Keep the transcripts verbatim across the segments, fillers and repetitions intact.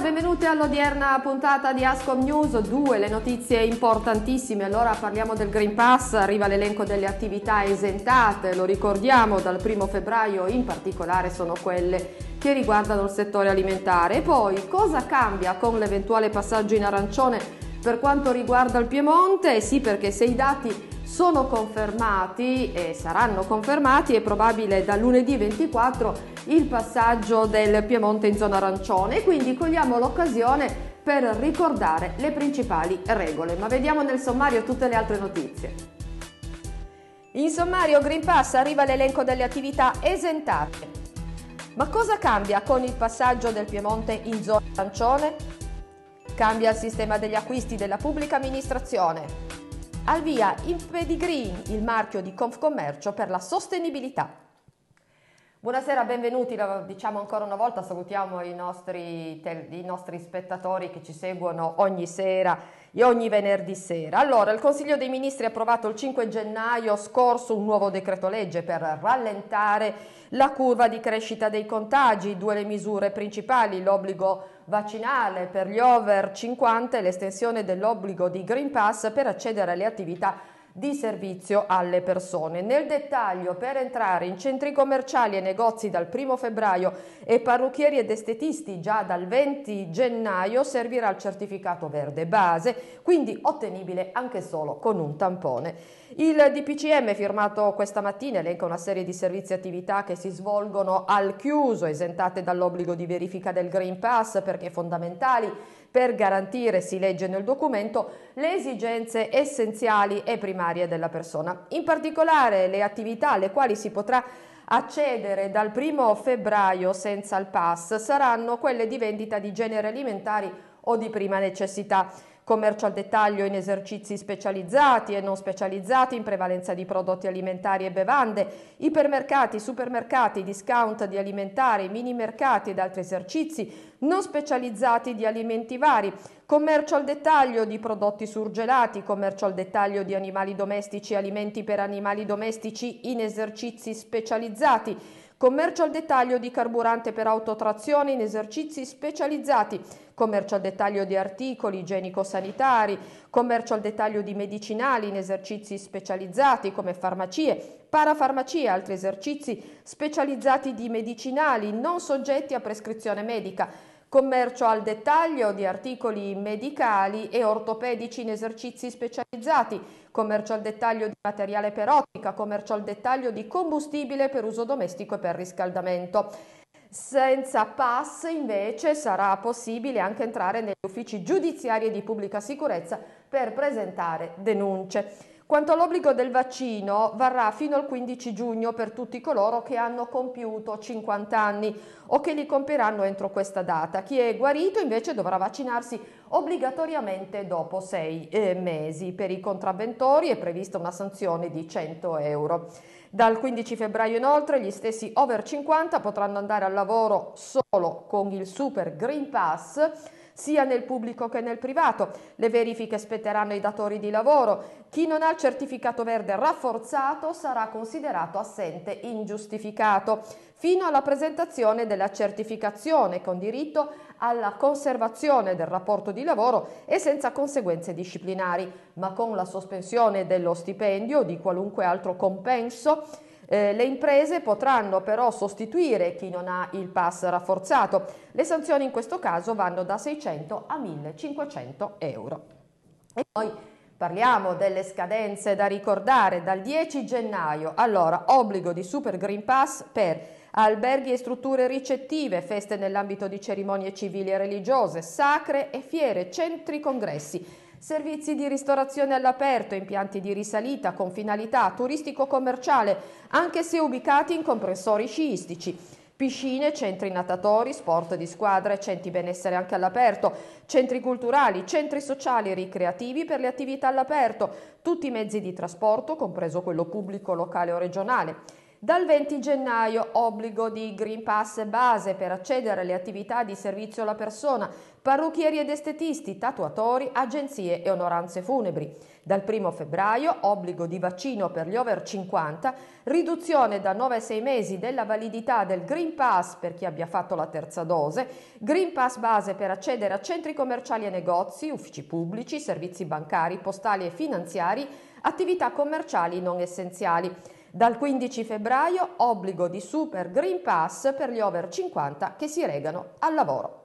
benvenuti all'odierna puntata di Ascom News. Due le notizie importantissime. Allora parliamo del Green Pass, arriva l'elenco delle attività esentate, lo ricordiamo, dal primo febbraio in particolare sono quelle che riguardano il settore alimentare. E poi cosa cambia con l'eventuale passaggio in arancione per quanto riguarda il Piemonte? Sì, perché se i dati sono confermati e saranno confermati, è probabile da lunedì ventiquattro il passaggio del Piemonte in zona arancione, quindi cogliamo l'occasione per ricordare le principali regole. Ma vediamo nel sommario tutte le altre notizie. In sommario, Green Pass, arriva l'elenco delle attività esentate. Ma cosa cambia con il passaggio del Piemonte in zona arancione? Cambia il sistema degli acquisti della pubblica amministrazione. Al via ImprendiGreen, il marchio di Confcommercio per la sostenibilità. Buonasera, benvenuti, lo diciamo ancora una volta, salutiamo i nostri, i nostri spettatori che ci seguono ogni sera e ogni venerdì sera. Allora, il Consiglio dei Ministri ha approvato il cinque gennaio scorso un nuovo decreto legge per rallentare la curva di crescita dei contagi. Due le misure principali: l'obbligo vaccinale per gli over cinquanta e l'estensione dell'obbligo di Green Pass per accedere alle attività di servizio alle persone. Nel dettaglio, per entrare in centri commerciali e negozi dal primo febbraio e parrucchieri ed estetisti già dal venti gennaio servirà il certificato verde base, quindi ottenibile anche solo con un tampone. Il D P C M, firmato questa mattina, elenca una serie di servizi e attività che si svolgono al chiuso, esentate dall'obbligo di verifica del Green Pass, perché fondamentali per garantire, si legge nel documento, le esigenze essenziali e primarie della persona. In particolare le attività alle quali si potrà accedere dal primo febbraio senza il pass saranno quelle di vendita di generi alimentari o di prima necessità, commercio al dettaglio in esercizi specializzati e non specializzati in prevalenza di prodotti alimentari e bevande, ipermercati, supermercati, discount di alimentari, mini mercati ed altri esercizi non specializzati di alimenti vari, commercio al dettaglio di prodotti surgelati, commercio al dettaglio di animali domestici e alimenti per animali domestici in esercizi specializzati, commercio al dettaglio di carburante per autotrazione in esercizi specializzati, commercio al dettaglio di articoli igienico-sanitari, commercio al dettaglio di medicinali in esercizi specializzati come farmacie, parafarmacie e altri esercizi specializzati di medicinali non soggetti a prescrizione medica, commercio al dettaglio di articoli medicali e ortopedici in esercizi specializzati, commercio al dettaglio di materiale per ottica, commercio al dettaglio di combustibile per uso domestico e per riscaldamento. Senza pass invece sarà possibile anche entrare negli uffici giudiziari e di pubblica sicurezza per presentare denunce. Quanto all'obbligo del vaccino, varrà fino al quindici giugno per tutti coloro che hanno compiuto cinquanta anni o che li compiranno entro questa data. Chi è guarito invece dovrà vaccinarsi obbligatoriamente dopo sei eh, mesi. Per i contravventori è prevista una sanzione di cento euro. Dal quindici febbraio inoltre gli stessi over cinquanta potranno andare al lavoro solo con il Super Green Pass, sia nel pubblico che nel privato. Le verifiche spetteranno ai datori di lavoro. Chi non ha il certificato verde rafforzato sarà considerato assente ingiustificato fino alla presentazione della certificazione, con diritto alla conservazione del rapporto di lavoro e senza conseguenze disciplinari, ma con la sospensione dello stipendio o di qualunque altro compenso. Eh, le imprese potranno però sostituire chi non ha il pass rafforzato. Le sanzioni in questo caso vanno da seicento a millecinquecento euro. E poi parliamo delle scadenze da ricordare. Dal dieci gennaio, allora, obbligo di Super Green Pass per alberghi e strutture ricettive, feste nell'ambito di cerimonie civili e religiose, sacre e fiere, centri congressi, servizi di ristorazione all'aperto, impianti di risalita con finalità turistico-commerciale, anche se ubicati in comprensori sciistici, piscine, centri natatori, sport di squadra e centri benessere anche all'aperto, centri culturali, centri sociali e ricreativi per le attività all'aperto, tutti i mezzi di trasporto, compreso quello pubblico, locale o regionale. Dal venti gennaio obbligo di Green Pass base per accedere alle attività di servizio alla persona, parrucchieri ed estetisti, tatuatori, agenzie e onoranze funebri. Dal primo febbraio obbligo di vaccino per gli over cinquanta, riduzione da nove a sei mesi della validità del Green Pass per chi abbia fatto la terza dose, Green Pass base per accedere a centri commerciali e negozi, uffici pubblici, servizi bancari, postali e finanziari, attività commerciali non essenziali. Dal quindici febbraio obbligo di Super Green Pass per gli over cinquanta che si recano al lavoro.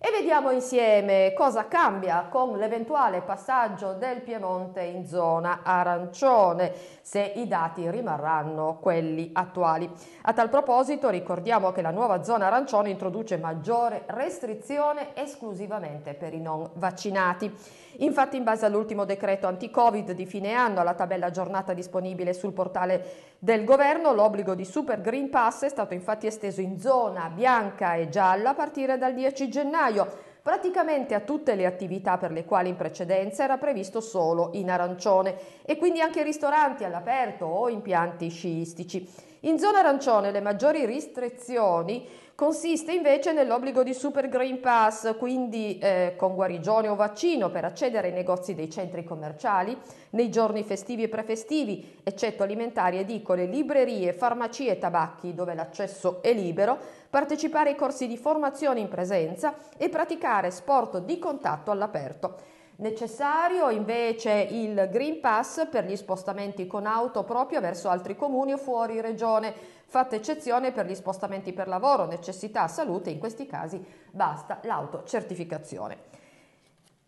E vediamo insieme cosa cambia con l'eventuale passaggio del Piemonte in zona arancione, se i dati rimarranno quelli attuali. A tal proposito ricordiamo che la nuova zona arancione introduce maggiore restrizione esclusivamente per i non vaccinati. Infatti, in base all'ultimo decreto anti-Covid di fine anno, alla tabella aggiornata disponibile sul portale del governo, l'obbligo di Super Green Pass è stato infatti esteso in zona bianca e gialla a partire dal dieci gennaio. Praticamente a tutte le attività per le quali in precedenza era previsto solo in arancione, e quindi anche ristoranti all'aperto o impianti sciistici. In zona arancione le maggiori restrizioni consiste invece nell'obbligo di Super Green Pass, quindi eh, con guarigione o vaccino per accedere ai negozi dei centri commerciali nei giorni festivi e prefestivi, eccetto alimentari, edicole, librerie, farmacie e tabacchi dove l'accesso è libero, partecipare ai corsi di formazione in presenza e praticare sport di contatto all'aperto. Necessario invece il Green Pass per gli spostamenti con auto proprio verso altri comuni o fuori regione, fatta eccezione per gli spostamenti per lavoro, necessità, salute, in questi casi basta l'autocertificazione.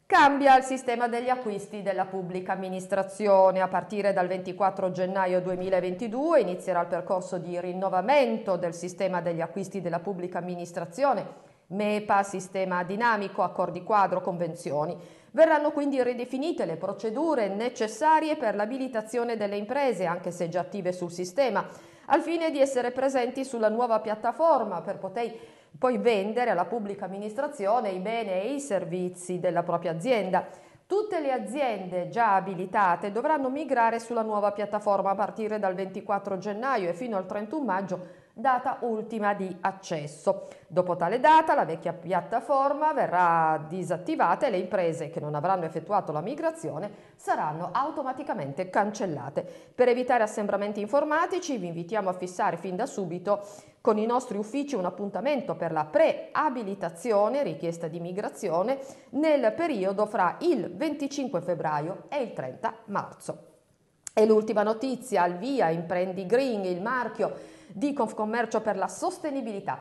Cambia il sistema degli acquisti della pubblica amministrazione. A partire dal ventiquattro gennaio duemilaventidue inizierà il percorso di rinnovamento del sistema degli acquisti della pubblica amministrazione, MEPA, sistema dinamico, accordi quadro, convenzioni. Verranno quindi ridefinite le procedure necessarie per l'abilitazione delle imprese, anche se già attive sul sistema, al fine di essere presenti sulla nuova piattaforma per poter poi vendere alla pubblica amministrazione i beni e i servizi della propria azienda. Tutte le aziende già abilitate dovranno migrare sulla nuova piattaforma a partire dal ventiquattro gennaio e fino al trentuno maggio, data ultima di accesso. Dopo tale data la vecchia piattaforma verrà disattivata e le imprese che non avranno effettuato la migrazione saranno automaticamente cancellate. Per evitare assembramenti informatici vi invitiamo a fissare fin da subito con i nostri uffici un appuntamento per la preabilitazione, richiesta di migrazione, nel periodo fra il venticinque febbraio e il trenta marzo. E l'ultima notizia, al via ImprendiGreen, il marchio di Confcommercio per la sostenibilità.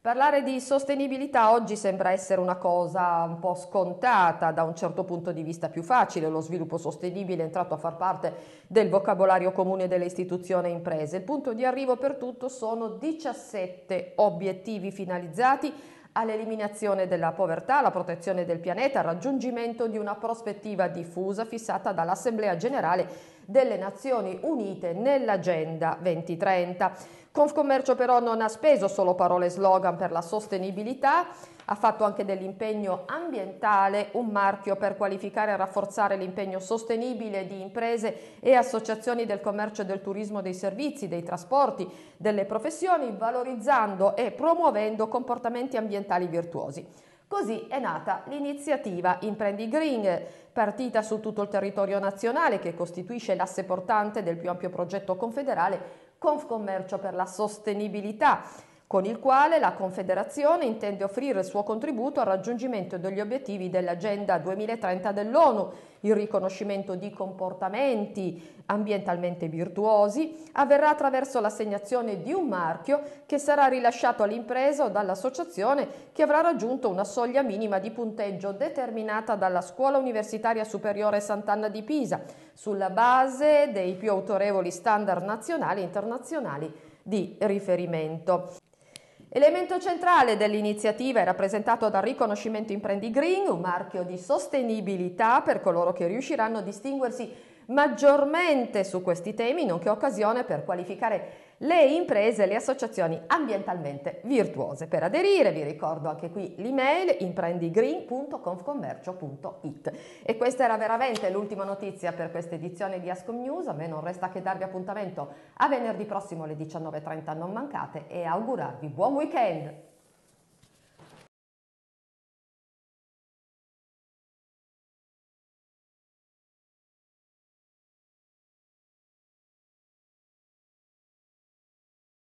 Parlare di sostenibilità oggi sembra essere una cosa un po' scontata, da un certo punto di vista più facile. Lo sviluppo sostenibile è entrato a far parte del vocabolario comune delle istituzioni e imprese. Il punto di arrivo per tutto sono diciassette obiettivi finalizzati all'eliminazione della povertà, alla protezione del pianeta, al raggiungimento di una prospettiva diffusa fissata dall'Assemblea Generale delle Nazioni Unite nell'Agenda duemilatrenta. Confcommercio però non ha speso solo parole e slogan per la sostenibilità, ha fatto anche dell'impegno ambientale un marchio per qualificare e rafforzare l'impegno sostenibile di imprese e associazioni del commercio e del turismo, dei servizi, dei trasporti, delle professioni, valorizzando e promuovendo comportamenti ambientali virtuosi. Così è nata l'iniziativa ImprendiGreen, partita su tutto il territorio nazionale, che costituisce l'asse portante del più ampio progetto confederale Confcommercio per la sostenibilità, con il quale la Confederazione intende offrire il suo contributo al raggiungimento degli obiettivi dell'Agenda duemilatrenta dell'ONU, il riconoscimento di comportamenti ambientalmente virtuosi avverrà attraverso l'assegnazione di un marchio che sarà rilasciato all'impresa o dall'associazione che avrà raggiunto una soglia minima di punteggio determinata dalla Scuola Universitaria Superiore Sant'Anna di Pisa, sulla base dei più autorevoli standard nazionali e internazionali di riferimento. Elemento centrale dell'iniziativa è rappresentato dal riconoscimento ImprendiGreen, un marchio di sostenibilità per coloro che riusciranno a distinguersi maggiormente su questi temi, nonché occasione per qualificare le imprese e le associazioni ambientalmente virtuose. Per aderire vi ricordo anche qui l'email imprendigreen punto confcommercio punto it. E questa era veramente l'ultima notizia per questa edizione di Ascom News. A me non resta che darvi appuntamento a venerdì prossimo alle diciannove e trenta, non mancate, e augurarvi buon weekend!